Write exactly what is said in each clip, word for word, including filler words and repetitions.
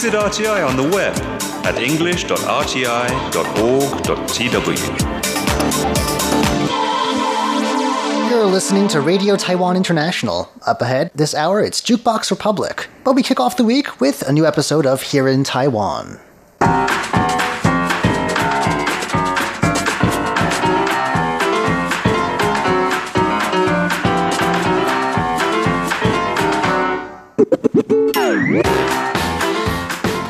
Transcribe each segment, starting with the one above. Visit R T I on the web at english dot r t i dot org dot t w. You're listening to Radio Taiwan International. Up ahead this hour, it's Jukebox Republic. But we kick off the week with a new episode of Here in Taiwan.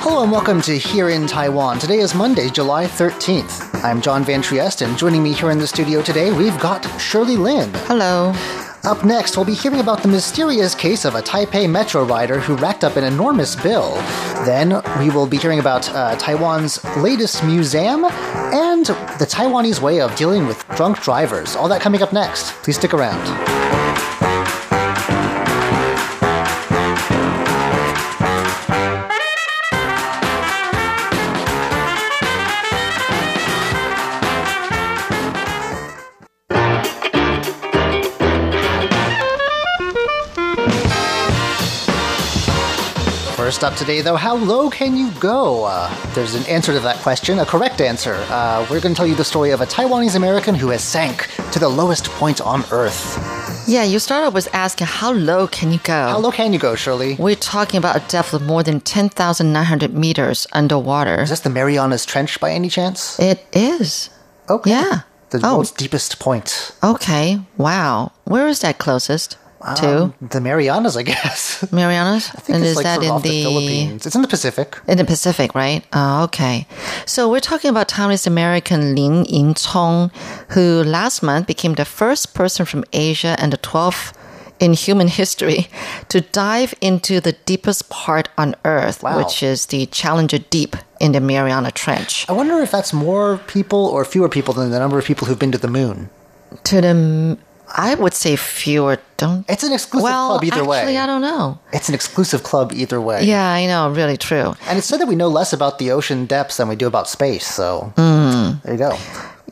Hello and welcome to Here in Taiwan. Today is Monday, July thirteenth. I'm John Van Trieste, and joining me here in the studio today, we've got Shirley Lin. Hello. Up next, we'll be hearing about the mysterious case of a Taipei metro rider who racked up an enormous bill. Then we will be hearing about uh, Taiwan's latest museum and the Taiwanese way of dealing with drunk drivers. All that coming up next. Please stick around. First up today, though, how low can you go? Uh, there's an answer to that question, a correct answer. Uh, we're going to tell you the story of a Taiwanese American who has sank to the lowest point on Earth. Yeah, you start off with asking, how low can you go? How low can you go, Shirley? We're talking about a depth of more than ten thousand nine hundred meters underwater. Is this the Mariana's Trench by any chance? It is. Okay. Yeah. The oh. world's deepest point. Okay. Wow. Where is that closest? Um, the Marianas, I guess. Marianas? I think and it's is like that sort of in off the, the Philippines. It's in the Pacific. In the Pacific, right? Oh, okay. So we're talking about Taiwanese American Lin Ying Chong, who last month became the first person from Asia and the twelfth in human history to dive into the deepest part on Earth, wow. which is the Challenger Deep in the Mariana Trench. I wonder if that's more people or fewer people than the number of people who've been to the moon. To the I would say fewer don't. It's an exclusive well, club either actually, way. Actually, I don't know. It's an exclusive club either way. Yeah, I know. Really true. And it's said that we know less about the ocean depths than we do about space. So mm. there you go.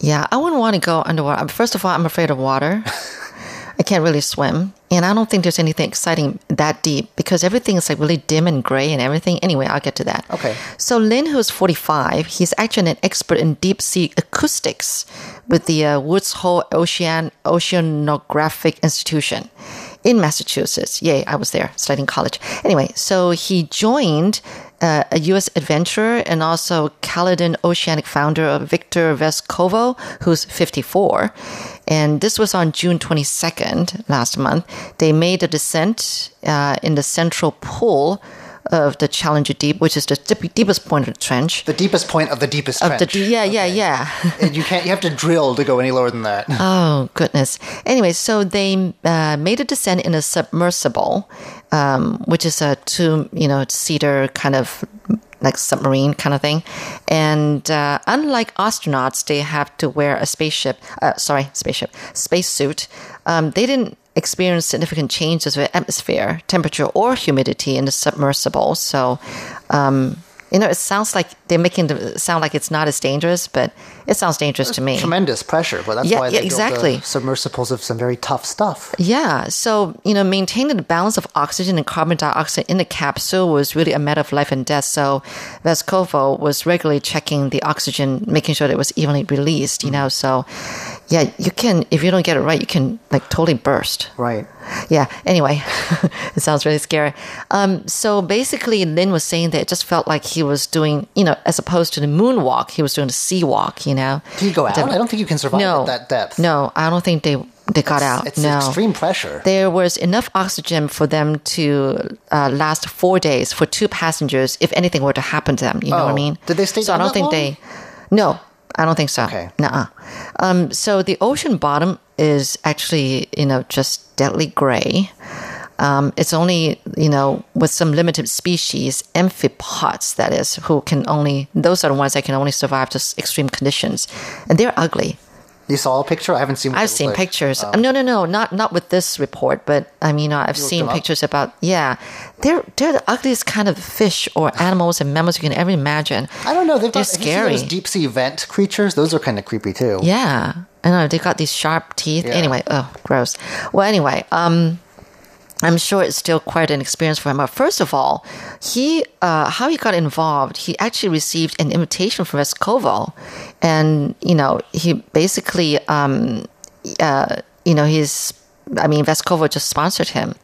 Yeah, I wouldn't want to go underwater. First of all, I'm afraid of water. I can't really swim. And I don't think there's anything exciting that deep because everything is like really dim and gray and everything. Anyway, I'll get to that. Okay. So Lin, who's forty-five, he's actually an expert in deep sea acoustics with the uh, Woods Hole Ocean Oceanographic Institution in Massachusetts. Yay, I was there studying college. Anyway, so he joined uh, a U S adventurer and also Caledon Oceanic founder of Victor Vescovo, who's fifty-four. And this was on June twenty-second, last month. They made a descent uh, in the central pool of the Challenger Deep, which is the dip- deepest point of the trench. The deepest point of the deepest of trench. The de- yeah, okay. yeah, yeah, yeah. And you can't, you have to drill to go any lower than that. Oh, goodness. Anyway, so they uh, made a descent in a submersible, um, which is a two, you know, seater kind of like submarine kind of thing. And uh, unlike astronauts, they have to wear a spaceship, uh, sorry, spaceship, spacesuit. Um, they didn't experience significant changes with atmosphere, temperature, or humidity in the submersible. So, um, you know, it sounds like they're making it sound like it's not as dangerous, but it sounds dangerous There's to me. Tremendous pressure, but that's yeah, why they yeah, exactly. built the submersibles of some very tough stuff. Yeah, so, you know, maintaining the balance of oxygen and carbon dioxide in the capsule was really a matter of life and death. So Vescovo was regularly checking the oxygen, making sure that it was evenly released, you mm-hmm. know, so... Yeah, you can, if you don't get it right, you can like totally burst. Right. Yeah, anyway, it sounds really scary. Um, so basically, Lin was saying that it just felt like he was doing, you know, as opposed to the moonwalk, he was doing the sea walk, you know. Did he go out? The, I don't think you can survive no, at that depth. No, I don't think they... They got it's, out. It's no. extreme pressure. There was enough oxygen for them to uh, last four days for two passengers if anything were to happen to them. You oh, know what I mean? Did they stay so down I don't that think long? They. No. I don't think so. Okay. Nuh-uh. Um, so the ocean bottom is actually, you know, just deadly gray. Um, it's only, you know, with some limited species, amphipods, that is, who can only, those are the ones that can only survive to extreme conditions. And they're ugly. You saw a picture? I haven't seen one. I've seen like. pictures. Um, no, no, no. Not not with this report, but I mean, I've seen pictures up? about, yeah. They're they're the ugliest kind of fish or animals and mammals you can ever imagine. I don't know. They've they're got, scary. Those deep sea vent creatures, those are kind of creepy too. Yeah. I know. They got these sharp teeth. Yeah. Anyway, oh, gross. Well, anyway, um, I'm sure it's still quite an experience for him. But first of all, he uh, how he got involved, he actually received an invitation from Vescovo. And, you know, he basically, um, uh, you know, he's, I mean, Vescovo just sponsored him.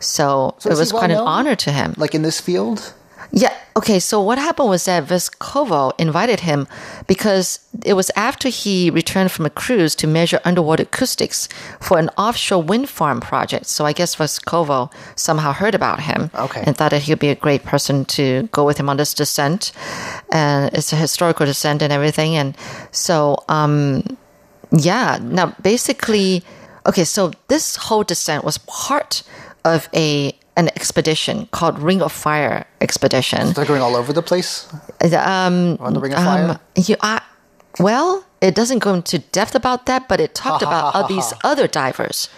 So, so it was quite an honor to him. Like in this field? Yeah. Okay. So what happened was that Vescovo invited him because it was after he returned from a cruise to measure underwater acoustics for an offshore wind farm project. So I guess Vescovo somehow heard about him okay. and thought that he'd be a great person to go with him on this descent. And it's a historical descent and everything. And so, um, yeah. Now, basically, okay. So this whole descent was part of a an expedition called Ring of Fire Expedition. So they're going all over the place? Um, on the Ring of Fire? Um, you are, well, it doesn't go into depth about that, but it talked about all these other divers.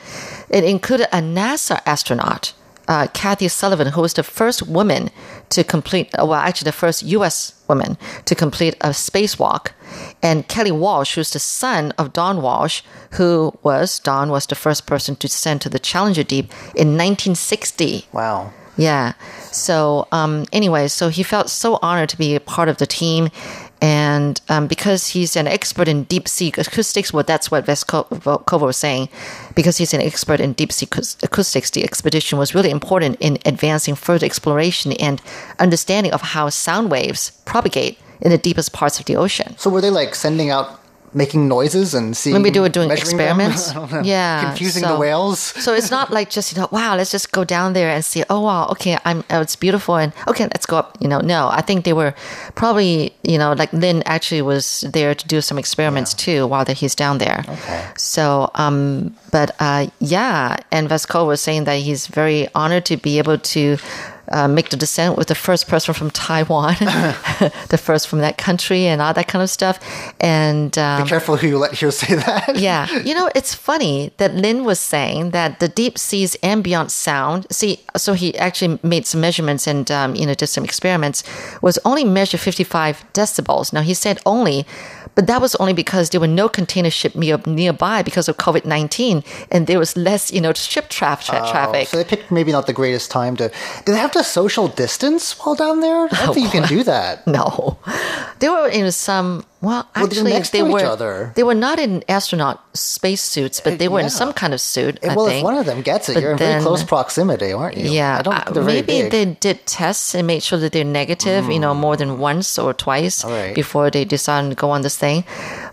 It included a NASA astronaut, uh, Kathy Sullivan, who was the first woman to complete, well, actually the first U S woman to complete a spacewalk. And Kelly Walsh, who's the son of Don Walsh, who was, Don was the first person to descend to the Challenger Deep in nineteen sixty. Wow. Yeah. So um, anyway, so he felt so honored to be a part of the team. And um, because he's an expert in deep-sea acoustics, well, that's what Vescovo was saying, because he's an expert in deep-sea acoustics, the expedition was really important in advancing further exploration and understanding of how sound waves propagate in the deepest parts of the ocean. So were they like sending out, making noises and seeing, when we do it, doing experiments? I don't know. Yeah. Confusing so, the whales? So it's not like just, you know, wow, let's just go down there and see, oh, wow, okay, I'm, oh, it's beautiful, and okay, let's go up, you know. No, I think they were probably, you know, like Lin actually was there to do some experiments yeah. too while that he's down there. Okay. So, um, but uh, yeah, and Vescovo was saying that he's very honored to be able to Uh, make the descent with the first person from Taiwan, the first from that country and all that kind of stuff. And um, be careful who you let here say that. Yeah. You know, it's funny that Lin was saying that the deep sea's ambient sound, see, so he actually made some measurements and, um, you know, did some experiments, was only measured fifty-five decibels. Now, he said only, but that was only because there were no container ship near, nearby because of COVID nineteen, and there was less, you know, ship tra- tra- traffic. Oh, so they picked maybe not the greatest time to... Did they have to social distance while down there? I don't oh, think you can do that. No. They were in some... Well, well actually, they, they were. Each other. They were not in astronaut space suits, but they were yeah. in some kind of suit. I well, think. If one of them gets it, but you're in then, very close proximity, aren't you? Yeah, I don't think they're uh, very maybe big. They did tests and made sure that they're negative, mm. you know, more than once or twice right. before they decided to go on this thing.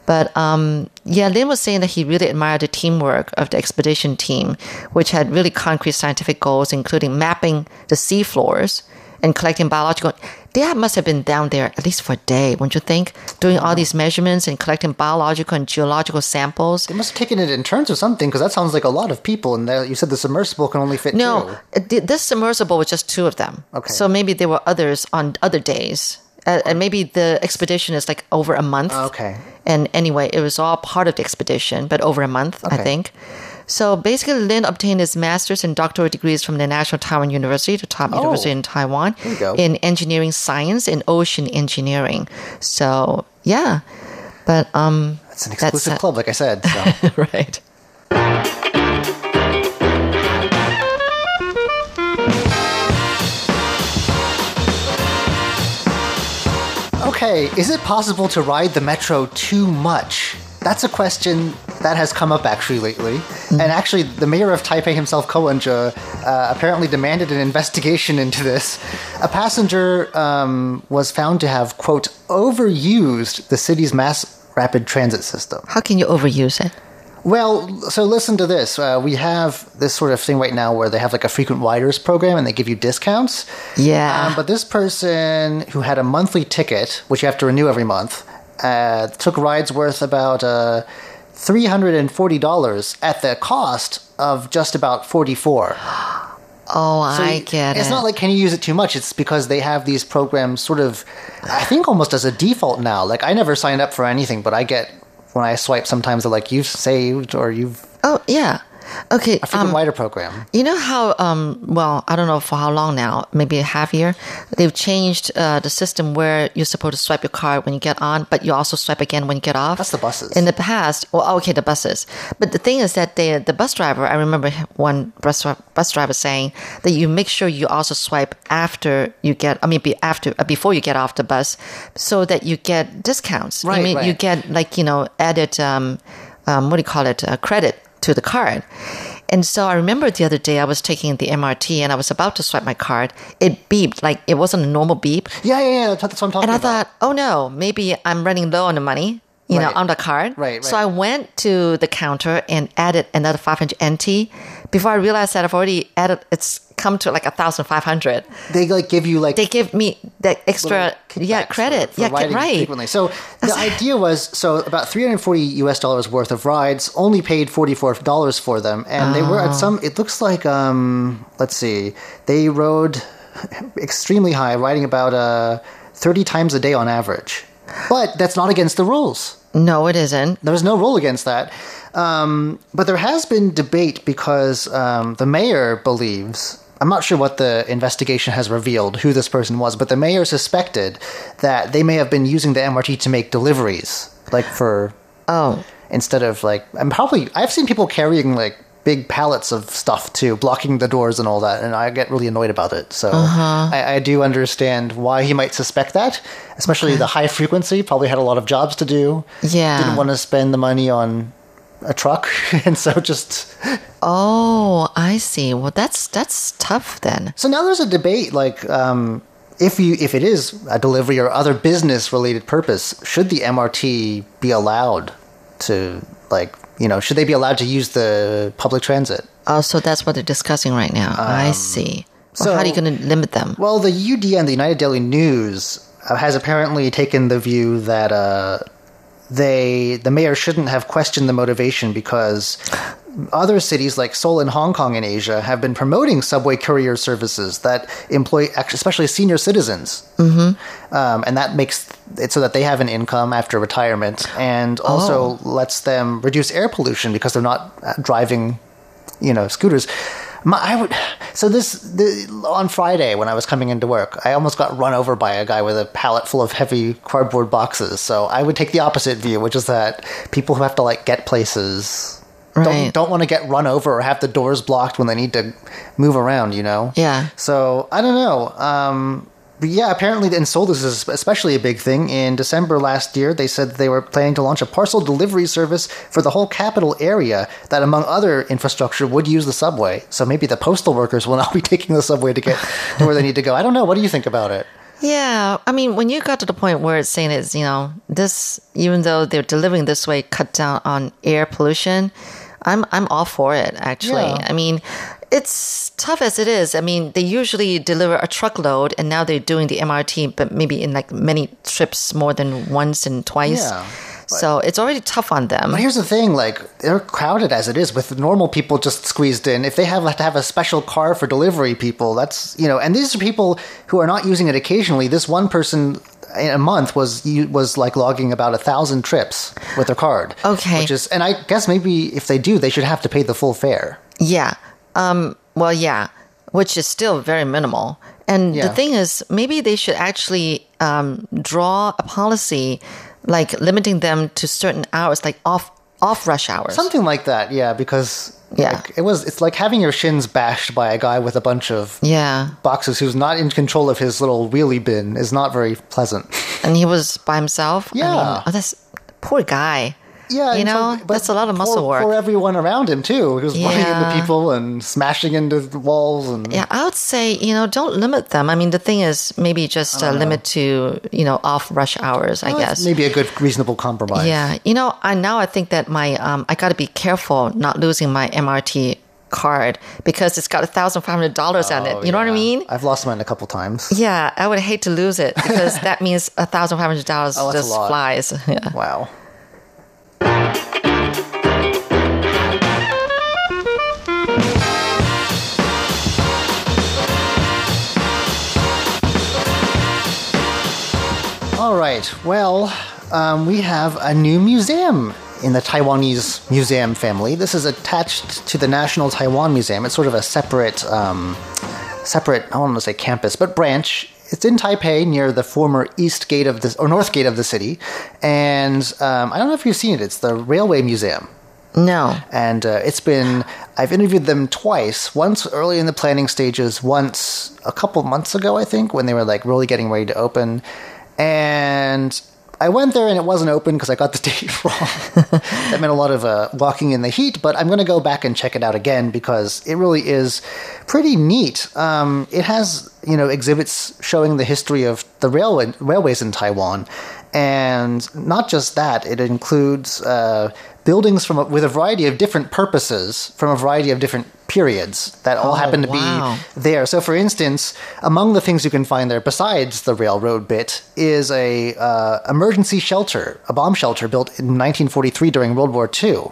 But um, yeah, Lin was saying that he really admired the teamwork of the expedition team, which had really concrete scientific goals, including mapping the seafloors and collecting biological. They must have been down there at least for a day, wouldn't you think? Doing all these measurements and collecting biological and geological samples. They must have taken it in turns or something, because that sounds like a lot of people. And you said the submersible can only fit no, two. No, this submersible was just two of them. Okay. So maybe there were others on other days. Uh, and maybe the expedition is like over a month. Okay. And anyway, it was all part of the expedition, but over a month, okay. I think. So basically, Lin obtained his master's and doctoral degrees from the National Taiwan University, the top oh, university in Taiwan, in engineering science and ocean engineering. So, yeah. But, um... That's an exclusive that's, club, like I said. So. Right. Okay, is it possible to ride the metro too much? That's a question that has come up actually lately. Mm-hmm. And actually, the mayor of Taipei himself, Ko Wen-je, uh, apparently demanded an investigation into this. A passenger um, was found to have, quote, overused the city's mass rapid transit system. How can you overuse it? Well, so listen to this. Uh, we have this sort of thing right now where they have like a frequent riders program and they give you discounts. Yeah. Um, but this person who had a monthly ticket, which you have to renew every month, uh, took rides worth about uh, three hundred forty dollars at the cost of just about forty-four dollars. Oh, so I get it's it. It's not like, can you use it too much? It's because they have these programs sort of, I think almost as a default now. Like I never signed up for anything, but I get... When I swipe, sometimes they're like, you've saved or you've... Oh, yeah. Okay, a frequent um, writer program. You know how, um, well, I don't know for how long now, maybe a half year, they've changed uh, the system where you're supposed to swipe your card when you get on, but you also swipe again when you get off. That's the buses. In the past, well, okay, the buses. But the thing is that they, the bus driver, I remember one bus, bus driver saying that you make sure you also swipe after you get, I mean, be after uh, before you get off the bus so that you get discounts. Right, I mean, right. You get like, you know, added, um, um, what do you call it, uh, credit to the card. And so I remember the other day I was taking the M R T and I was about to swipe my card. It beeped, like it wasn't a normal beep. Yeah, yeah, yeah. That's what I'm talking about. And I about. thought, oh no, maybe I'm running low on the money, you right. know, on the card. Right, right. So I went to the counter and added another five hundred N T before I realized that I've already added, it's come to like one thousand five hundred. They like give you like... They give me that extra yeah, credit. For, for yeah, right. Frequently. So the idea was, so about three hundred forty U S dollars worth of rides, only paid forty-four dollars for them. And oh. they were at some, it looks like, um, let's see, they rode extremely high, riding about uh, thirty times a day on average. But that's not against the rules. No, it isn't. There's no rule against that. Um, but there has been debate because um, the mayor believes... I'm not sure what the investigation has revealed, who this person was, but the mayor suspected that they may have been using the M R T to make deliveries, like for... Oh. Instead of like... And probably... I've seen people carrying like big pallets of stuff too, blocking the doors and all that, and I get really annoyed about it. So uh-huh. I, I do understand why he might suspect that, especially okay. the high frequency, probably had a lot of jobs to do. Yeah. Didn't want to spend the money on... a truck, and so just... Oh, I see. Well, that's that's tough then. So now there's a debate, like, um, if you if it is a delivery or other business-related purpose, should the M R T be allowed to, like, you know, should they be allowed to use the public transit? Oh, so that's what they're discussing right now. Um, I see. Well, so how are you going to limit them? Well, the U D N, the United Daily News, uh, has apparently taken the view that... Uh, They, the mayor shouldn't have questioned the motivation because other cities like Seoul and Hong Kong in Asia have been promoting subway courier services that employ especially senior citizens. Mm-hmm. Um, and that makes it so that they have an income after retirement and also oh. lets them reduce air pollution because they're not driving, you know, scooters. My, I would, so this, the, on Friday when I was coming into work, I almost got run over by a guy with a pallet full of heavy cardboard boxes. So I would take the opposite view, which is that people who have to like get places right. don't, don't want to get run over or have the doors blocked when they need to move around, you know? Yeah. So I don't know. Um, but yeah, apparently in Seoul, this is especially a big thing. In December last year, they said they were planning to launch a parcel delivery service for the whole capital area that, among other infrastructure, would use the subway. So maybe the postal workers will not be taking the subway to get to where they need to go. I don't know. What do you think about it? Yeah. I mean, when you got to the point where it's saying it's, you know, this, even though they're delivering this way, cut down on air pollution, I'm, I'm all for it, actually. Yeah. I mean... It's tough as it is. I mean, they usually deliver a truckload, and now they're doing the M R T, but maybe in like many trips more than once and twice. Yeah, so it's already tough on them. But here's the thing, like, they're crowded as it is with normal people just squeezed in. If they have to have a special car for delivery people, that's, you know, and these are people who are not using it occasionally. This one person... in a month was was like logging about a thousand trips with their card. Okay. Which is, and I guess maybe if they do, they should have to pay the full fare. Yeah. Um, well, yeah, which is still very minimal. And yeah. the thing is, maybe they should actually um, draw a policy like limiting them to certain hours, like off off rush hours. Something like that, yeah, because... Yeah, like it was. It's like having your shins bashed by a guy with a bunch of yeah. boxes who's not in control of his little wheelie bin is not very pleasant. And he was by himself. Yeah, I mean, oh, that's poor guy. Yeah, you know, so, but that's a lot of muscle for, work for everyone around him too. He was yeah. running into people and smashing into the walls. And yeah, I would say, you know, don't limit them. I mean, the thing is, maybe just uh, limit to, you know, off rush hours. Well, I guess maybe a good reasonable compromise. Yeah, you know, I now I think that my um, I got to be careful not losing my M R T card because it's got a thousand five hundred dollars on it. You yeah. know what I mean? I've lost mine a couple times. Yeah, I would hate to lose it because that means a thousand five hundred dollars oh, just flies. Yeah. Wow. All right, well, um, we have a new museum in the Taiwanese museum family. This is attached to the National Taiwan Museum. It's sort of a separate, um, separate, I don't want to say campus, but branch. It's in Taipei near the former east gate of the, or north gate of the city. And um, I don't know if you've seen it. It's the Railway Museum. No. And uh, it's been, I've interviewed them twice, once early in the planning stages, once a couple months ago, I think, when they were like really getting ready to open. And I went there and it wasn't open because I got the date wrong. That meant a lot of uh, walking in the heat, but I'm going to go back and check it out again because it really is pretty neat. Um, it has, you know, exhibits showing the history of the railway, railways in Taiwan. And not just that, it includes uh, buildings from a, with a variety of different purposes from a variety of different periods that all oh, happen to wow. be there. So, for instance, among the things you can find there besides the railroad bit is a uh, emergency shelter, a bomb shelter built in nineteen forty-three during World War Two.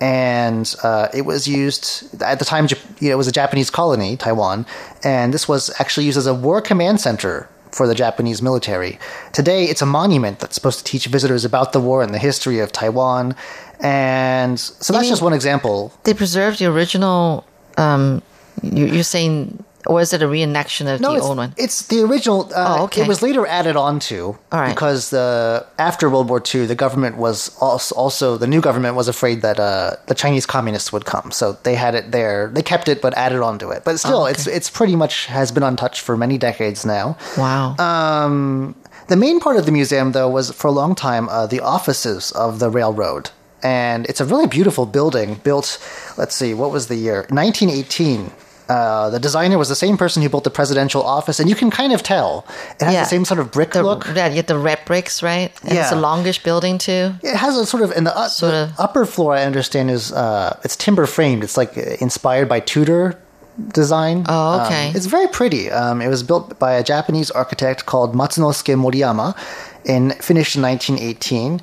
And uh, it was used at the time, you know, it was a Japanese colony, Taiwan, and this was actually used as a war command center for the Japanese military. Today, it's a monument that's supposed to teach visitors about the war and the history of Taiwan. And so that's just one example. They preserved the original, um, you, you're saying, or is it a reenaction of no, the old one? It's the original. Uh, oh, okay. It was later added on to All right. because the, after World War Two, the government was also, also the new government was afraid that uh, the Chinese communists would come. So they had it there. They kept it but added on to it. But still, oh, okay. it's it's pretty much has been untouched for many decades now. Wow. Um, the main part of the museum, though, was for a long time uh, the offices of the railroad. And it's a really beautiful building built, let's see, what was the year? nineteen eighteen. Uh, the designer was the same person who built the presidential office, and you can kind of tell. It has yeah. the same sort of brick the, look. Yeah, you get the red bricks, right? And yeah. it's a longish building, too. It has a sort of, and the, sort the of. upper floor, I understand, is uh, it's timber framed. It's like inspired by Tudor design. Oh, okay. Um, it's very pretty. Um, it was built by a Japanese architect called Matsunosuke Moriyama and finished in nineteen eighteen.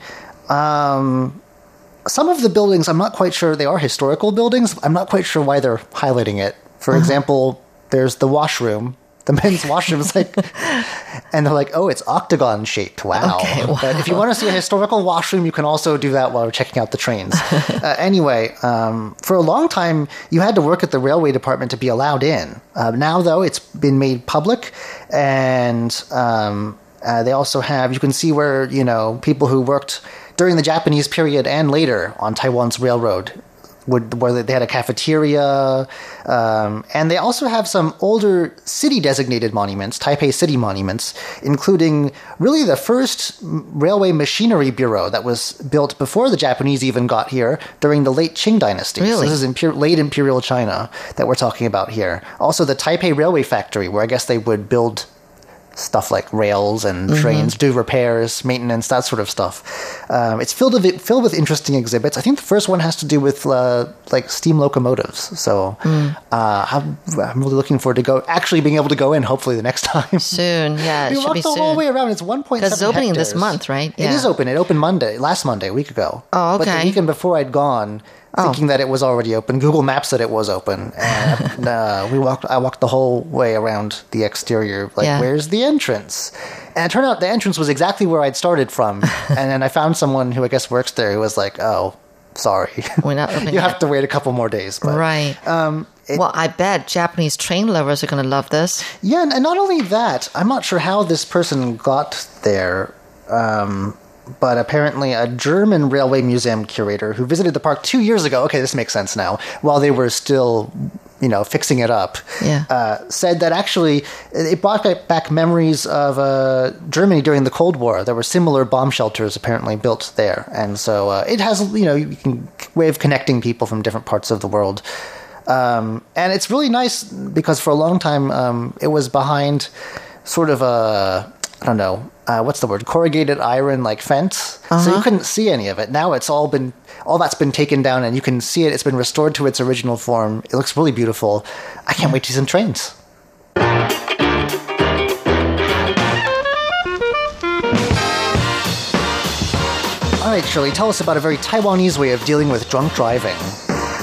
Um... Some of the buildings, I'm not quite sure, they are historical buildings. I'm not quite sure why they're highlighting it. For uh-huh. example, there's the washroom. The men's washroom is like, and they're like, oh, it's octagon shaped. Wow. Okay, wow. But if you want to see a historical washroom, you can also do that while we're checking out the trains. uh, anyway, um, for a long time, you had to work at the railway department to be allowed in. Uh, now, though, it's been made public and um, uh, they also have, you can see where, you know, people who worked during the Japanese period and later on Taiwan's railroad, would, where they had a cafeteria. Um, and they also have some older city-designated monuments, Taipei city monuments, including really the first railway machinery bureau that was built before the Japanese even got here during the late Qing dynasty. Really? So this is imper- late imperial China that we're talking about here. Also the Taipei Railway Factory, where I guess they would build stuff like rails and mm-hmm. trains, do repairs, maintenance, that sort of stuff. Um, it's filled with filled with interesting exhibits. I think the first one has to do with uh, like steam locomotives. So mm. uh, I'm, I'm really looking forward to go actually being able to go in. Hopefully the next time soon. Yeah, it should be soon. We walked the whole way around. It's one point seven hectares. Because it's opening this month, right? Yeah. It is open. It opened Monday, last Monday, a week ago. Oh, okay. But the weekend before I'd gone. Thinking oh. that it was already open. Google Maps said it was open. And uh, we walked. I walked the whole way around the exterior. Like, yeah. where's the entrance? And it turned out the entrance was exactly where I'd started from. And then I found someone who I guess works there who was like, "Oh, sorry, we're not opening. You have yet. to wait a couple more days." But, right. Um, It, well, I bet Japanese train lovers are going to love this. Yeah, and not only that. I'm not sure how this person got there. Um, But apparently a German railway museum curator who visited the park two years ago, okay, this makes sense now, while they were still, you know, fixing it up, yeah. uh, said that actually it brought back memories of uh, Germany during the Cold War. There were similar bomb shelters apparently built there. And so uh, it has, you know, you can way of connecting people from different parts of the world. Um, and it's really nice because for a long time um, it was behind sort of a, I don't know, Uh, what's the word? Corrugated iron like fence. Uh-huh. So you couldn't see any of it. Now it's all been, all that's been taken down and you can see it. It's been restored to its original form. It looks really beautiful. I can't wait to see some trains. All right, Shirley, tell us about a very Taiwanese way of dealing with drunk driving.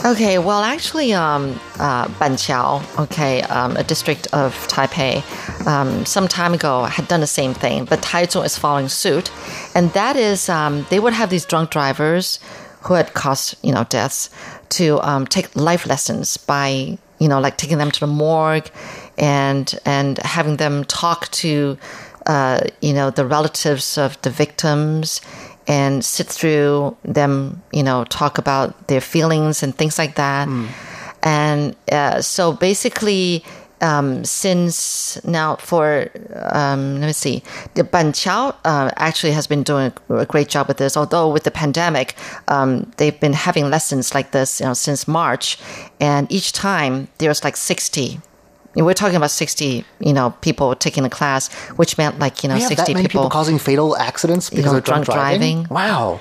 Okay, well, actually, um, uh, Banqiao, okay, um, a district of Taipei, um, some time ago had done the same thing, but Taichung is following suit. And that is, um, they would have these drunk drivers who had caused, you know, deaths to um, take life lessons by, you know, like taking them to the morgue and and having them talk to, uh, you know, the relatives of the victims and sit through them, you know, talk about their feelings and things like that. Mm. And uh, so basically, um, since now for, um, let me see, the Ban Qiao uh, actually has been doing a great job with this, although with the pandemic, um, they've been having lessons like this, you know, since March. And each time there's like sixty. We're talking about sixty, you know, people taking the class, which meant like, you know, we have sixty that many people, people causing fatal accidents because you know, of drunk, drunk driving. driving. Wow.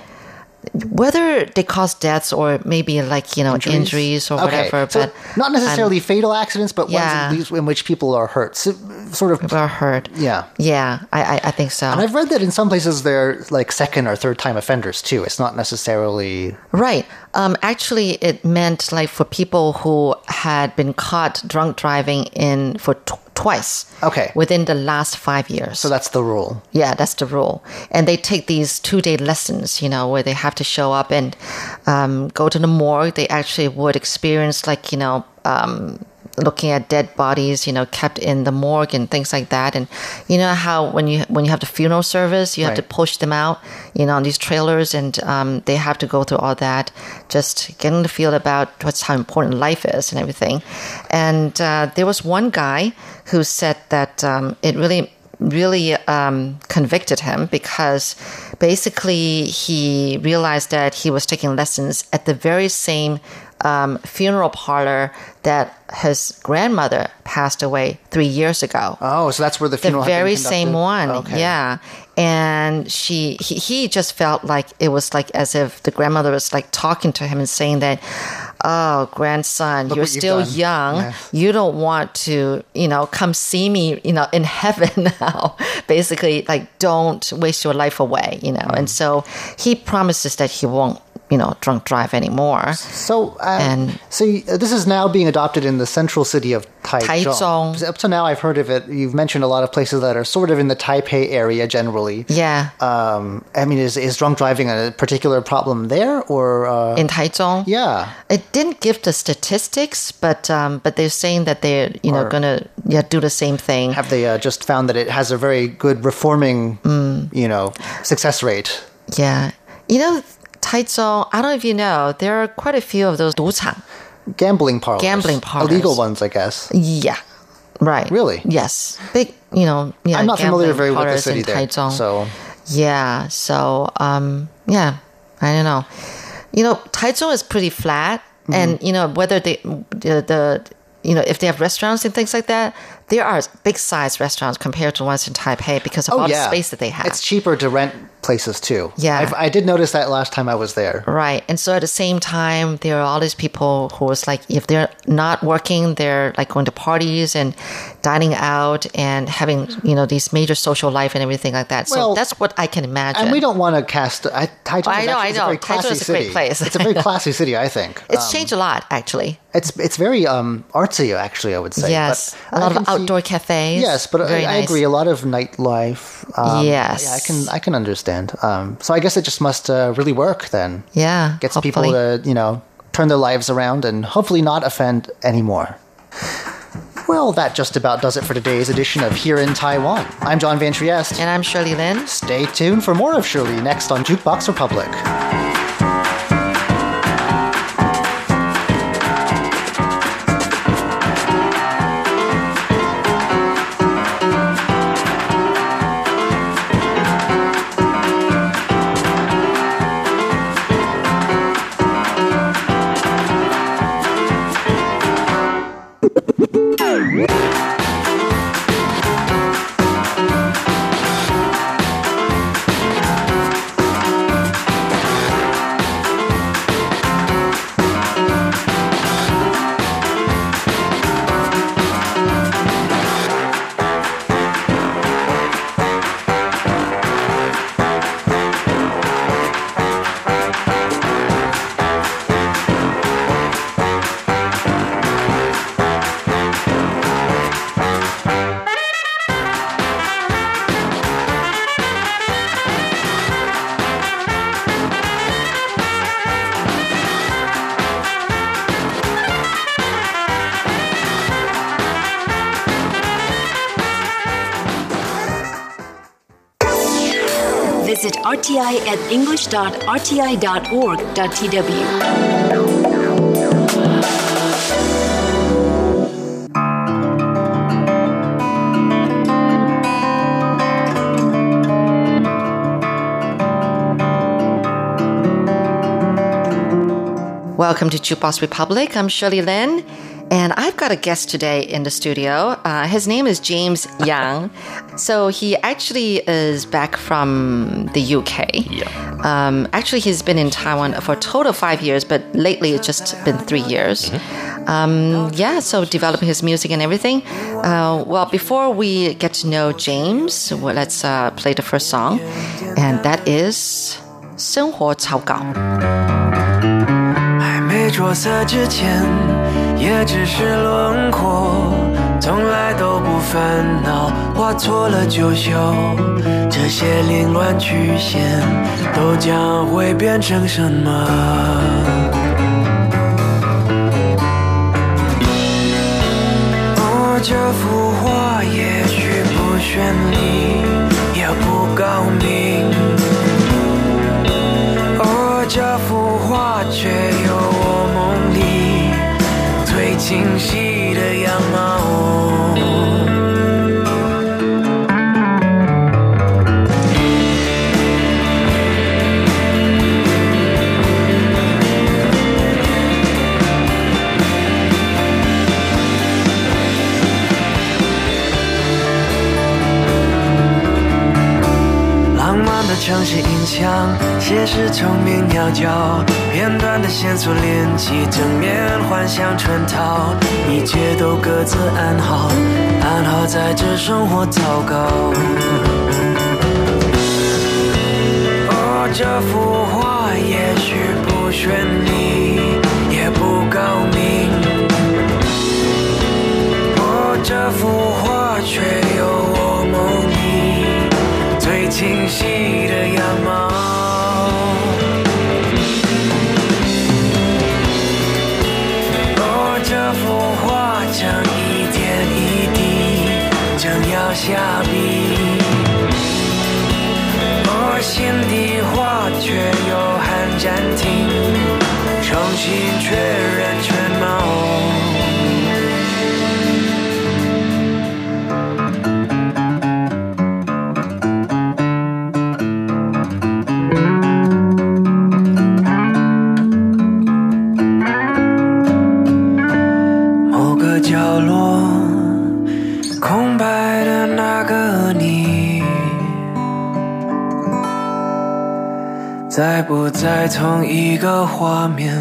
Whether they cause deaths or maybe like, you know, injuries, injuries or okay. whatever. So but not necessarily um, fatal accidents, but yeah. ones in, in which people are hurt. So, sort of. People are hurt. Yeah. Yeah, I, I think so. And I've read that in some places they're like second or third time offenders too. It's not necessarily. Right. Um, actually, it meant like for people who had been caught drunk driving in for tw- twice. Okay. Within the last five years. So that's the rule. Yeah, that's the rule. And they take these two-day lessons, you know, where they have to show up and um, go to the morgue. They actually would experience like, you know, um, looking at dead bodies, you know, kept in the morgue and things like that. And you know how when you when you have the funeral service, you have right. to push them out, you know, on these trailers, and um, they have to go through all that, just getting the feel about what's how important life is and everything. And uh, there was one guy who said that um, it really, really um, convicted him because basically he realized that he was taking lessons at the very same Um, funeral parlor that his grandmother passed away three years ago. Oh, so that's where the funeral. The very same one, okay. yeah. And she, he, he just felt like it was like as if the grandmother was like talking to him and saying that, "Oh, grandson, look, you're still young. Yeah. You don't want to, you know, come see me, you know, in heaven now. Basically, like don't waste your life away, you know." Mm. And so he promises that he won't. You know, drunk drive anymore. So, uh, and so you, uh, this is now being adopted in the central city of Taichung. Taichung. Up to now, I've heard of it. You've mentioned a lot of places that are sort of in the Taipei area generally. Yeah. Um. I mean, is is drunk driving a particular problem there, or uh, in Taichung? Yeah. It didn't give the statistics, but um, but they're saying that they're you or know going to yeah do the same thing. Have they uh, just found that it has a very good reforming mm. you know success rate? Yeah. You know. Taichung, I don't know if you know, there are quite a few of those 赌场. Gambling parlors. Gambling parlors. Illegal ones, I guess. Yeah. Right. Really? Yes. Big, you know, yeah, I'm not familiar very well with the city there. So. Yeah. So, um, yeah, I don't know. You know, Taichung is pretty flat. Mm-hmm. And, you know, whether they, the, the, you know, if they have restaurants and things like that, there are big-sized restaurants compared to ones in Taipei because of oh, all yeah. the space that they have. It's cheaper to rent places, too. Yeah. I've, I did notice that last time I was there. Right. And so at the same time, there are all these people who was like, if they're not working, they're like going to parties and dining out and having, you know, these major social life and everything like that. So well, that's what I can imagine. And we don't want to cast... I, Taichung oh, I know, I know. Is a Taichung is a great place. It's a very classy city, I think. It's um, changed a lot, actually. It's it's very um, artsy, actually, I would say. Yes. But a lot of outdoor cafes. Yes, but I, nice. I agree. A lot of nightlife. Um, yes. Yeah, I can, I can understand. Um, so I guess it just must uh, really work then. Yeah. Gets hopefully. people to, you know, turn their lives around and hopefully not offend anymore. Well, that just about does it for today's edition of Here in Taiwan. I'm John Van Trieste. And I'm Shirley Lin. Stay tuned for more of Shirley next on Jukebox Republic. R T I at english dot r t i dot org dot t w. Welcome to Jukebox Republic. I'm Shirley Lin, and I've got a guest today in the studio. Uh, his name is James Yang. So he actually is back from the U K. Yeah. Um, actually, he's been in Taiwan for a total of five years, but lately it's just been three years. Mm-hmm. Um, yeah, so developing his music and everything. Uh, well, before we get to know James, well, let's uh, play the first song, and that is 生活草稿. 没着色之前也只是轮廓从来都不烦恼画错了就修这些凌乱曲线都将会变成什么哦这幅画也许不绚丽也不高明哦这幅画却有清晰的样貌浪漫的城市影像写实虫鸣鸟叫片段的线索连起正面幻想穿套一切都各自安好安好在这生活糟糕哦这幅画也许不绚丽也不高明哦这幅画却有我梦里最清晰的样貌像一点一滴正要下笔而心底话却又喊暂停重新确认全在不在同一个画面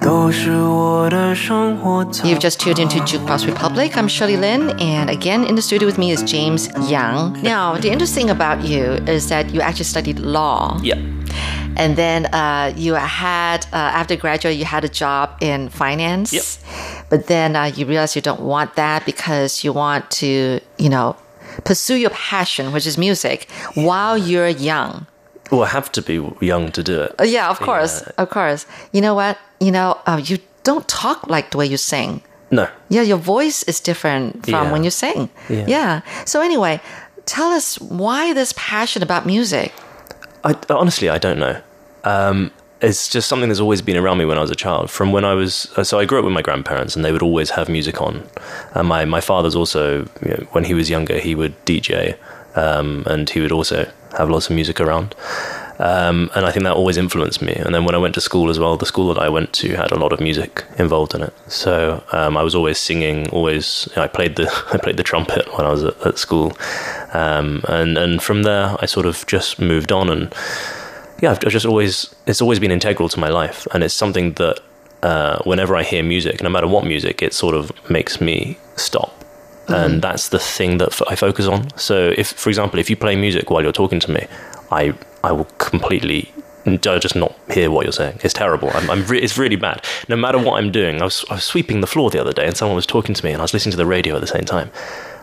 都是我的生活 You've just tuned into Jukebox Republic. I'm Shirley Lin, and again in the studio with me is James Yang. Now, the interesting thing about you is that you actually studied law. Yeah. And then uh, you had, uh, after graduate, you had a job in finance. Yep. But then uh, you realize you don't want that because you want to, you know, pursue your passion, which is music, while you're young. Well, I have to be young to do it. Uh, yeah, of course, yeah. of course. You know what? You know, uh, you don't talk like the way you sing. No. Yeah, your voice is different from yeah. when you sing. Yeah. yeah. So anyway, tell us why this passion about music. I, honestly, I don't know. Um, it's just something that's always been around me when I was a child. From when I was, so I grew up with my grandparents, and they would always have music on. And my my father's also, you know, when he was younger, he would D J. Um, and he would also have lots of music around. Um, and I think that always influenced me. And then when I went to school as well, the school that I went to had a lot of music involved in it. So um, I was always singing, always, you know, I played the I played the trumpet when I was at, at school. Um, and, and from there, I sort of just moved on. And yeah, I've just always, it's always been integral to my life. And it's something that uh, whenever I hear music, no matter what music, it sort of makes me stop. Mm-hmm. And that's the thing that f- I focus on. So if, for example, if you play music while you're talking to me, I I will completely I'll just not hear what you're saying. It's terrible. I'm, I'm re- it's really bad. No matter what I'm doing, I was, I was sweeping the floor the other day and someone was talking to me and I was listening to the radio at the same time.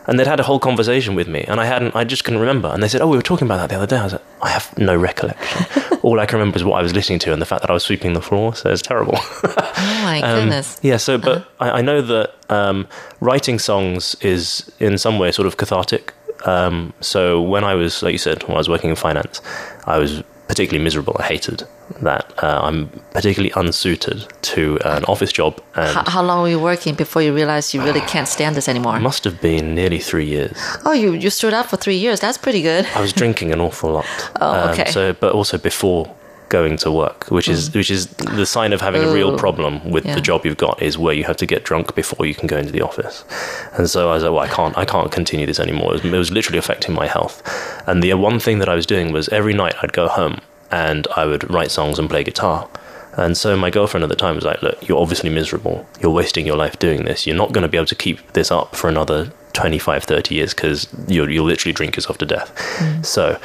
And they'd had a whole conversation with me and I hadn't, I just couldn't remember. And they said, oh, we were talking about that the other day. I was like, I have no recollection. All I can remember is what I was listening to and the fact that I was sweeping the floor. So it's terrible. Oh my um, goodness. Yeah. So, but uh-huh. I, I know that um, writing songs is in some way sort of cathartic Um, so when I was, like you said, when I was working in finance, I was particularly miserable. I hated that. Uh, I'm particularly unsuited to an office job. And how, how long were you working before you realized you really can't stand this anymore? It must have been nearly three years. Oh, you, you stood out for three years. That's pretty good. I was drinking an awful lot. Oh, okay. Um, so, but also before going to work, which is mm. which is the sign of having Ooh. a real problem with yeah. the job you've got, is where you have to get drunk before you can go into the office. And so I was like, well, I can't I can't continue this anymore. It was, it was literally affecting my health. And the one thing that I was doing was every night I'd go home and I would write songs and play guitar. And so my girlfriend at the time was like, look, you're obviously miserable. You're wasting your life doing this. You're not going to be able to keep this up for another twenty-five, thirty years because you'll, you'll literally drink yourself to death. Mm. So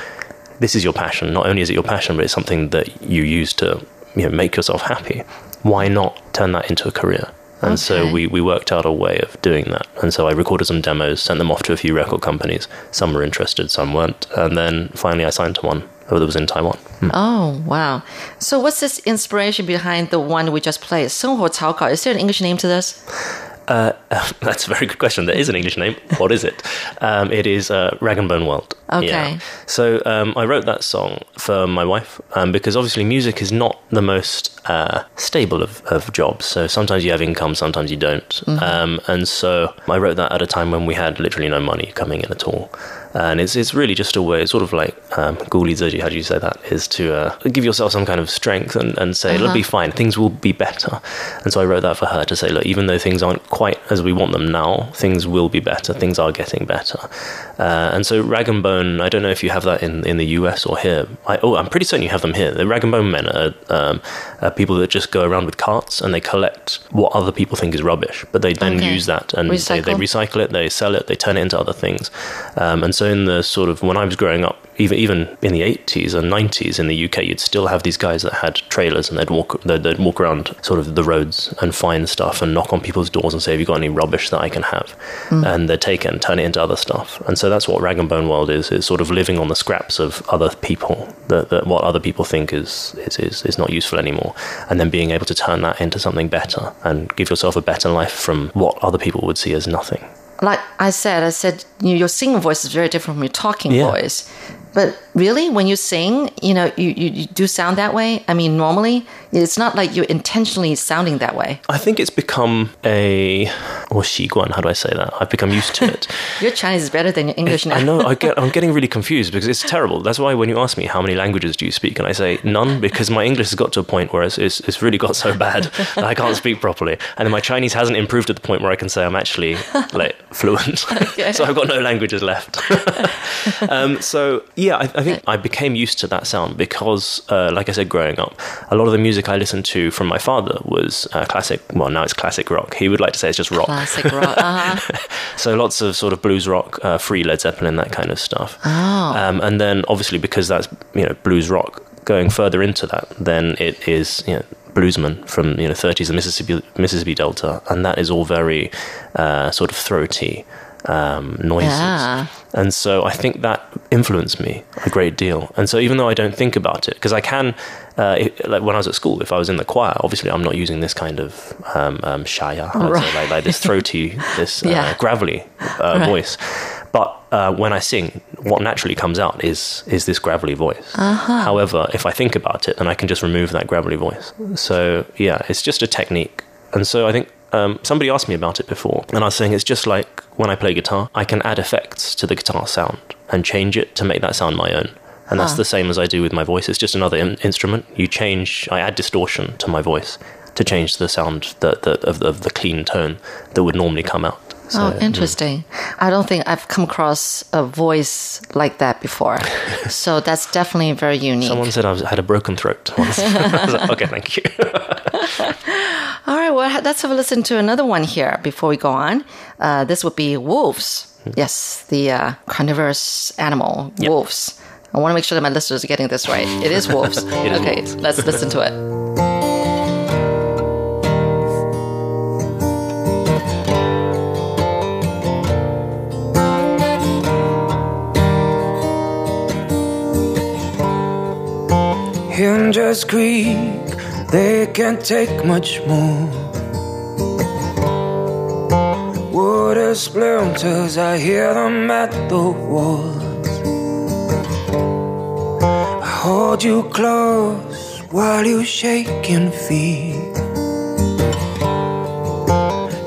this is your passion. Not only is it your passion, but it's something that you use to, you know, make yourself happy. Why not turn that into a career? And okay. so we, we worked out a way of doing that. And so I recorded some demos, sent them off to a few record companies. Some were interested, some weren't. And then finally I signed to one that was in Taiwan. Hmm. Oh, wow. So what's this inspiration behind the one we just played? 生活草稿. Is there an English name to this? Uh, that's a very good question. There is an English name. What is it? Um, it is uh, Rag and Bone World. Okay. Yeah. So um, I wrote that song for my wife um, because obviously music is not the most uh, stable of, of jobs. So sometimes you have income, sometimes you don't. Mm-hmm. Um, and so I wrote that at a time when we had literally no money coming in at all. And it's it's really just a way, it's sort of like, um, guli-zeji, how do you say that, is to uh, give yourself some kind of strength and, and say, uh-huh. it'll be fine, things will be better. And so I wrote that for her to say, look, even though things aren't quite as we want them now, things will be better, things are getting better. Uh, and so Rag and Bone, I don't know if you have that in, in the U S or here. I, oh, I'm pretty certain you have them here. The Rag and Bone men are, um, are people that just go around with carts and they collect what other people think is rubbish, but they then okay. use that and they, they recycle it, they sell it, they turn it into other things. Um, and so in the sort of, when I was growing up, even even in the eighties and nineties in the U K, you'd still have these guys that had trailers and they'd walk they'd, they'd walk around sort of the roads and find stuff and knock on people's doors and say, have you got any rubbish that I can have? Mm. And they'd take it and turn it into other stuff. And so that's what Rag and Bone World is. It's sort of living on the scraps of other people, that, that what other people think is, is, is, is not useful anymore. And then being able to turn that into something better and give yourself a better life from what other people would see as nothing. Like I said, I said, your singing voice is very different from your talking yeah. voice. But really, when you sing, you know, you, you, you do sound that way. I mean, normally, it's not like you're intentionally sounding that way. I think it's become a... or xiguan, how do I say that? I've become used to it. Your Chinese is better than your English now. I know, I get, I'm getting really confused because it's terrible. That's why when you ask me how many languages do you speak, and I say none, because my English has got to a point where it's, it's, it's really got so bad that I can't speak properly. And then my Chinese hasn't improved to the point where I can say I'm actually like fluent. Okay. So I've got no languages left. um, so... Yeah, I, I think I became used to that sound because, uh, like I said, growing up, a lot of the music I listened to from my father was uh, classic, well, now it's classic rock. He would like to say it's just rock. Classic rock, uh-huh. So lots of sort of blues rock, uh, free Led Zeppelin, that kind of stuff. Oh. Um, and then obviously because that's, you know, blues rock, going further into that, then it is, you know, bluesman from, you know, thirties, the Mississippi, Mississippi Delta, and that is all very uh, sort of throaty. Um, noises. Yeah. And so I think that influenced me a great deal. And so even though I don't think about it, because I can, uh, it, like when I was at school, if I was in the choir, obviously I'm not using this kind of um, um, shaya, right. say, like, like this throaty, this uh, yeah. gravelly uh, right. voice. But uh, when I sing, what naturally comes out is is this gravelly voice. Uh-huh. However, if I think about it, then I can just remove that gravelly voice. So yeah, it's just a technique. And so I think Um, somebody asked me about it before, and I was saying it's just like when I play guitar, I can add effects to the guitar sound and change it to make that sound my own. And that's huh. the same as I do with my voice. It's just another in- instrument. You change, I add distortion to my voice to change the sound that, that, of, of the clean tone that would normally come out. So, oh, interesting. Mm. I don't think I've come across a voice like that before. So that's definitely very unique. Someone said I was, had a broken throat once. I was like, okay, thank you. All right, well, let's have a listen to another one here before we go on. Uh, this would be wolves. Mm. Yes, the uh, carnivorous animal, yep. wolves. I want to make sure that my listeners are getting this right. It is wolves. it is okay, wolves. Let's listen to it. Hinges creak, they can't take much more. Water just bloom till I hear them at the walls. I hold you close while you shaking feet.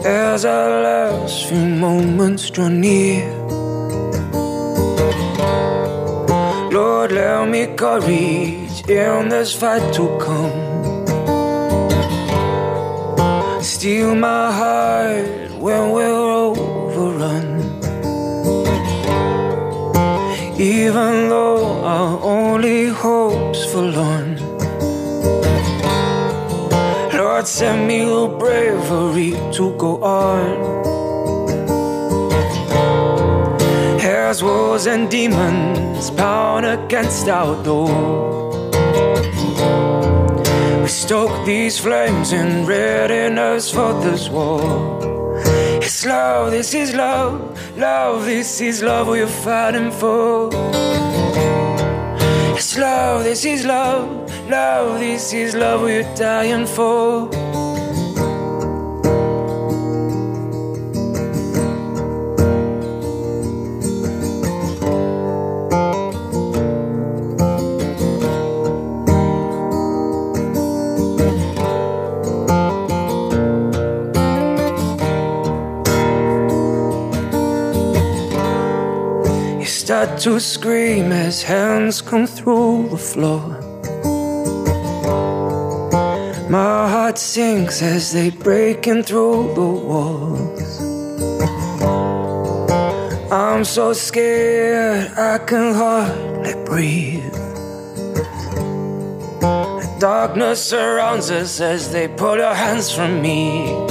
As our last few moments draw near, Lord, let me courage in this fight to come. Steal my heart when we're overrun. Even though our only hope's forlorn, Lord, send me the bravery to go on. As wolves and demons pound against our door, we stoke these flames in readiness for this war. It's love, this is love, love, this is love we're fighting for. It's love, this is love, love, this is love we're dying for. Start to scream as hands come through the floor. My heart sinks as they break in through the walls. I'm so scared I can hardly breathe. The darkness surrounds us as they pull their hands from me.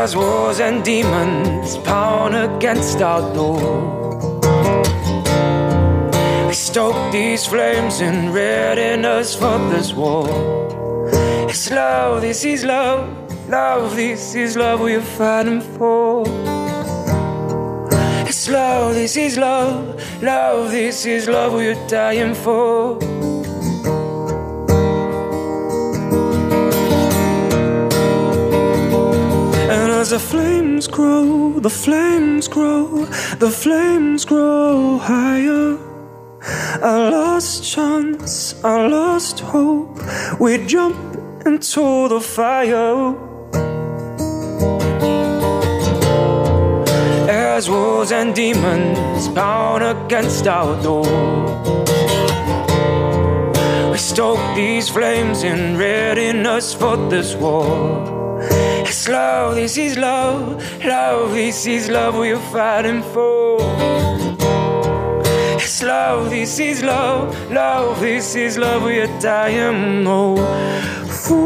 As wars and demons pound against our door, we stoke these flames in readiness for this war. It's love, this is love, love, this is love we're fighting for. It's love, this is love, love, this is love we're dying for. As the flames grow, the flames grow, the flames grow higher. Our lost chance, our lost hope, we jump into the fire. As wolves and demons pound against our door, we stoke these flames in readiness for this war. It's love, this is love, love, this is love we're fighting for. It's love, this is love, love, this is love we're dying for.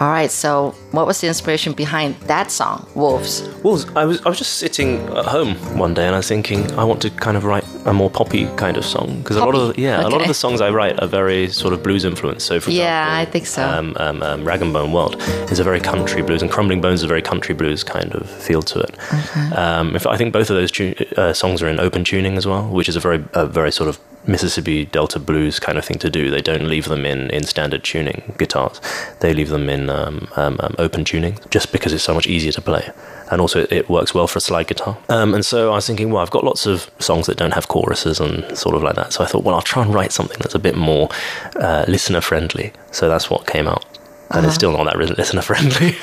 All right, so what was the inspiration behind that song, Wolves? Wolves, I was, I was just sitting at home one day and I was thinking, I want to kind of write a more poppy kind of song, because a lot of the, yeah okay. a lot of the songs I write are very sort of blues influenced. So for example, yeah, I think so. Um, um, um, Rag and Bone World is a very country blues, and Crumbling Bones is a very country blues kind of feel to it. Mm-hmm. Um, if, I think both of those tu- uh, songs are in open tuning as well, which is a very a very sort of Mississippi Delta blues kind of thing to do. They don't leave them in, in standard tuning guitars; they leave them in um, um, um, open tuning, just because it's so much easier to play. And also it works well for a slide guitar. Um, and so I was thinking, well, I've got lots of songs that don't have choruses and sort of like that. So I thought, well, I'll try and write something that's a bit more uh, listener-friendly. So that's what came out. And uh-huh. It's still not that listener-friendly.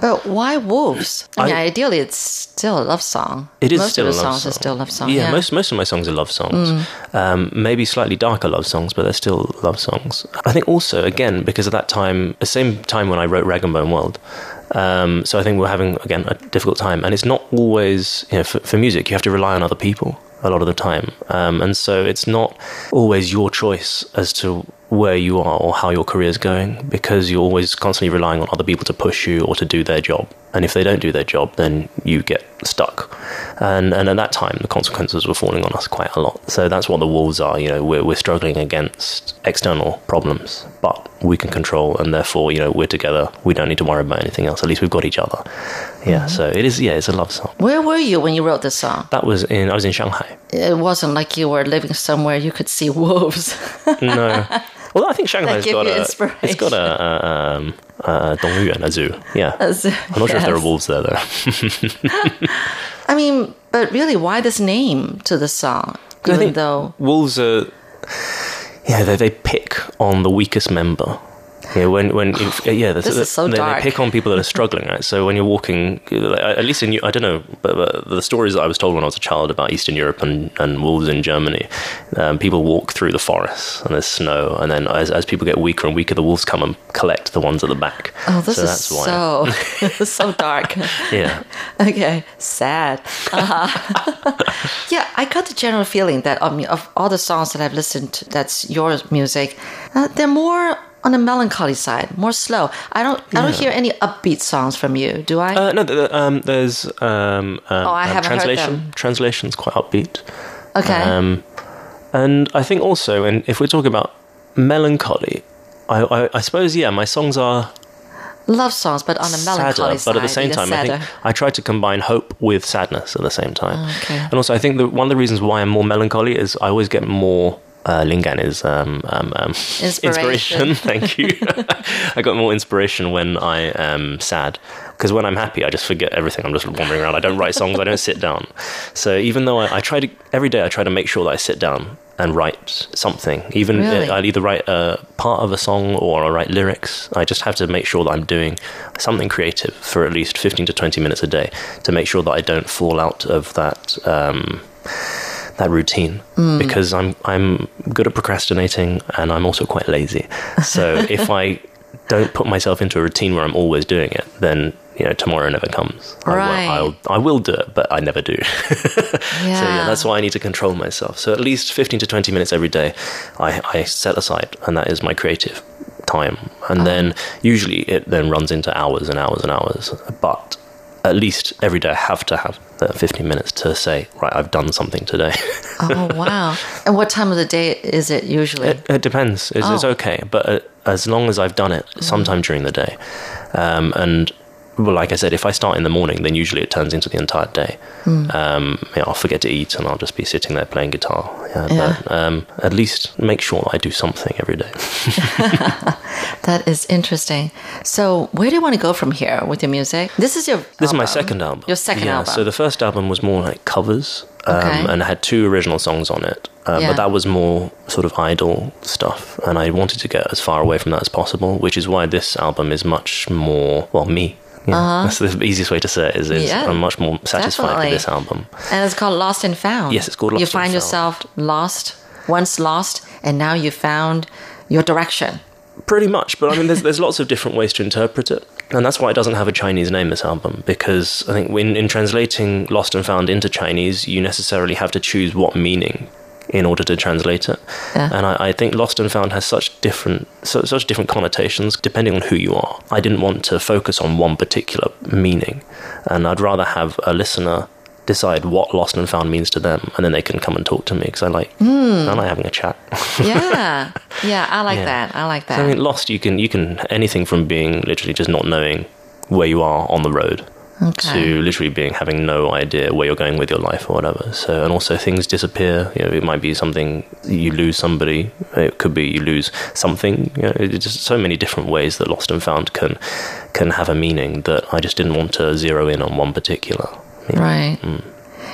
But why Wolves? I mean, I, ideally, it's still a love song. It is most still of the a love songs song. Are still love songs. Yeah, yeah. Most, most of my songs are love songs. Mm. Um, maybe slightly darker love songs, but they're still love songs. I think also, again, because at that time, the same time when I wrote Rag and Bone World, Um, so I think we're having, again, a difficult time. And it's not always, you know, for, for music, you have to rely on other people a lot of the time. Um, and so it's not always your choice as to where you are or how your career is going, because you're always constantly relying on other people to push you or to do their job. And if they don't do their job, then you get stuck. And and at that time, the consequences were falling on us quite a lot. So that's what the walls are. You know, we're we're struggling against external problems, but we can control, and therefore, you know, we're together. We don't need to worry about anything else. At least we've got each other. Yeah. Mm-hmm. So it is. Yeah, it's a love song. Where were you when you wrote this song? That was in. I was in Shanghai. It wasn't like you were living somewhere you could see wolves. No. Well, I think Shanghai's got a, it's got a, a, um, a dongyuan, a zoo. Yeah. A zoo, I'm not yes. sure if there are wolves there, though. I mean, but really, why this name to the song? Even I think though wolves are, yeah, they, they pick on the weakest member. Yeah, when when if, yeah, this is so they, dark. They pick on people that are struggling, right? So when you're walking, at least in I don't know, but, but the stories that I was told when I was a child about Eastern Europe and, and wolves in Germany, um, people walk through the forests and there's snow, and then as as people get weaker and weaker, the wolves come and collect the ones at the back. Oh, this so is that's why. so so dark. Yeah. Okay, sad. Uh-huh. Yeah, I got the general feeling that um, of all the songs that I've listened to, that's your music, uh, they're more on the melancholy side, more slow. I don't yeah. I don't hear any upbeat songs from you, do I? Uh, no, the, the, um, there's um, uh, oh, I um, haven't translation. Heard them. Translation's quite upbeat. Okay. Um, and I think also, and if we're talking about melancholy, I, I, I suppose, yeah, my songs are love songs, but on a melancholy sadder, side. But at the same time, sadder. I think I try to combine hope with sadness at the same time. Okay. And also, I think that one of the reasons why I'm more melancholy is I always get more. Uh, Lingan is um, um, um, inspiration. inspiration. Thank you. I got more inspiration when I am sad, because when I'm happy, I just forget everything. I'm just wandering around. I don't write songs. I don't sit down. So even though I, I try to every day, I try to make sure that I sit down and write something. Even really? I'll either write a part of a song or I'll write lyrics. I just have to make sure that I'm doing something creative for at least fifteen to twenty minutes a day to make sure that I don't fall out of that. Um, that routine mm. because I'm I'm good at procrastinating, and I'm also quite lazy. So if I don't put myself into a routine where I'm always doing it, then you know tomorrow never comes. Right. I will, I'll, I will do it, but I never do. Yeah. So yeah, that's why I need to control myself. So at least fifteen to twenty minutes every day I, I set aside, and that is my creative time. And oh. then usually it then runs into hours and hours and hours. But at least every day I have to have the fifteen minutes to say, right, I've done something today. Oh, wow. And what time of the day is it usually? It, it depends. It's, oh. it's okay. But uh, as long as I've done it sometime during the day. Um, and well, like I said, if I start in the morning, then usually it turns into the entire day. Mm. Um, you know, I'll forget to eat and I'll just be sitting there playing guitar. Yeah, yeah. But um, at least make sure I do something every day. That is interesting. So where do you want to go from here with your music? This is your This album. Is my second album. Your second yeah, album. So the first album was more like covers. Um, okay. And I had two original songs on it. Um, yeah. But that was more sort of idol stuff. And I wanted to get as far away from that as possible, which is why this album is much more, well, me. Yeah, uh-huh. That's the easiest way to say it is, is yeah, I'm much more satisfied definitely. With this album. And it's called Lost and Found. Yes, it's called Lost and Found. You find yourself lost, once lost, and now you found your direction. Pretty much, but I mean, there's there's lots of different ways to interpret it. And that's why it doesn't have a Chinese name, this album, because I think when in translating Lost and Found into Chinese, you necessarily have to choose what meaning in order to translate it. Yeah. And I, I think Lost and Found has such different so, such different connotations depending on who you are. I didn't want to focus on one particular meaning, and I'd rather have a listener decide what Lost and Found means to them, and then they can come and talk to me, because I like mm. I like having a chat. Yeah, yeah, I like yeah. that. I like that. So, I mean, Lost, you can you can anything from being literally just not knowing where you are on the road. Okay. To literally being having no idea where you're going with your life or whatever. So, and also things disappear. You know, it might be something you lose somebody. It could be you lose something. You know, it's just so many different ways that Lost and Found can can have a meaning that I just didn't want to zero in on one particular. You know? Right. Mm.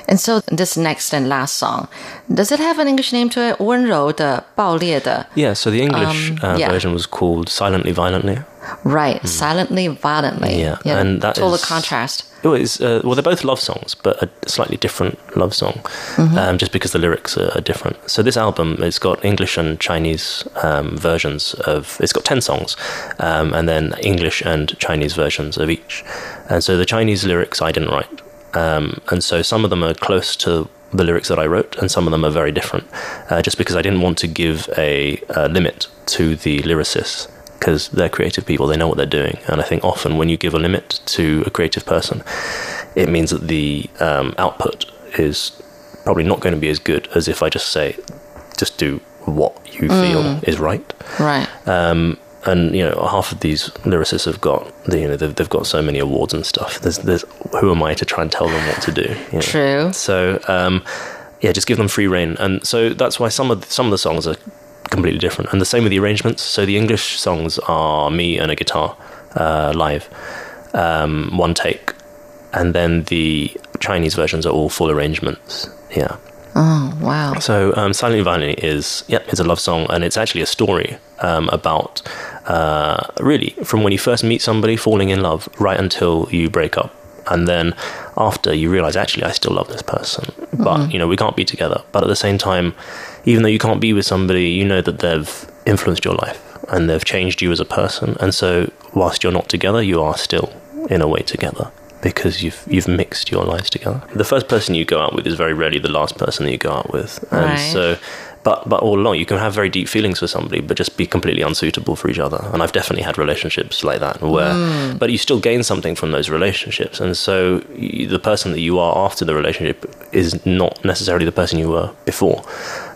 And so this next and last song, does it have an English name to it? 温柔的,暴烈的. Yeah, so the English um, uh, yeah. version was called Silently Violently. Right, mm. Silently Violently. Yeah, yeah, and that total is... Total contrast. It was, uh, well, they're both love songs, but a slightly different love song, mm-hmm. um, just because the lyrics are, are different. So this album, it's got English and Chinese um, versions of... It's got ten songs, um, and then English and Chinese versions of each. And so the Chinese lyrics I didn't write. Um, and so some of them are close to the lyrics that I wrote, and some of them are very different, uh, just because I didn't want to give a, a limit to the lyricists, because they're creative people, they know what they're doing. And I think often when you give a limit to a creative person, it means that the um, output is probably not going to be as good as if I just say, just do what you feel mm. is right. Right. Um, and, you know, half of these lyricists have got, you know, they've, they've got so many awards and stuff. There's, there's, who am I to try and tell them what to do? You know? True. So, um, yeah, just give them free rein. And so that's why some of the, some of the songs are completely different. And the same with the arrangements. So the English songs are me and a guitar uh, live, um, one take. And then the Chinese versions are all full arrangements. Yeah. Oh, wow. So um, Silently Violently is, yeah, it's a love song, and it's actually a story um, about, uh, really, from when you first meet somebody, falling in love, right until you break up. And then after, you realize, actually, I still love this person. But, mm-hmm. you know, we can't be together. But at the same time, even though you can't be with somebody, you know that they've influenced your life and they've changed you as a person. And so whilst you're not together, you are still, in a way, together, because you've you've mixed your lives together. The first person you go out with is very rarely the last person that you go out with. And right. so, but, but all along, you can have very deep feelings for somebody, but just be completely unsuitable for each other. And I've definitely had relationships like that, where, mm. but you still gain something from those relationships. And so you, the person that you are after the relationship is not necessarily the person you were before.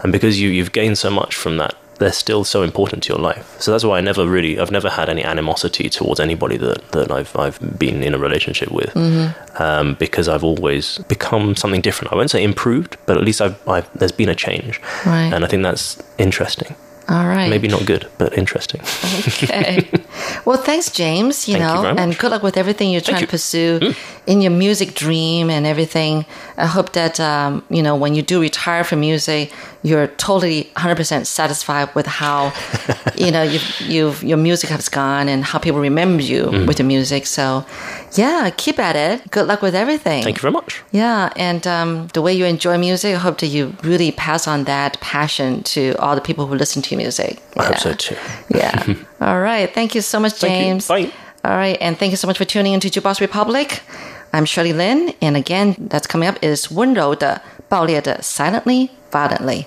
And because you, you've gained so much from that, they're still so important to your life. So that's why I never really, I've never had any animosity towards anybody that, that I've I've been in a relationship with, mm-hmm. um, because I've always become something different. I won't say improved, but at least I've, I've there's been a change. Right. And I think that's interesting. All right. Maybe not good, but interesting. Okay. Well, thanks, James, you Thank know, you very much. And good luck with everything you're trying Thank you. to pursue mm. in your music dream and everything. I hope that, um, you know, when you do retire from music, you're totally one hundred percent satisfied with how, you know, you've, you've, your music has gone and how people remember you mm. with the music. So, yeah, keep at it. Good luck with everything. Thank you very much. Yeah. And um, the way you enjoy music, I hope that you really pass on that passion to all the people who listen to you. Music. Yeah. I hope so too. Yeah. All right. Thank you so much, James. Thank you. Bye. All right. And thank you so much for tuning into Jukebox Republic. I'm Shirley Lin. And again, that's coming up is 温柔的, 爆裂的, Silently, Violently.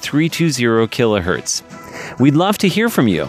three two zero kilohertz. We'd love to hear from you.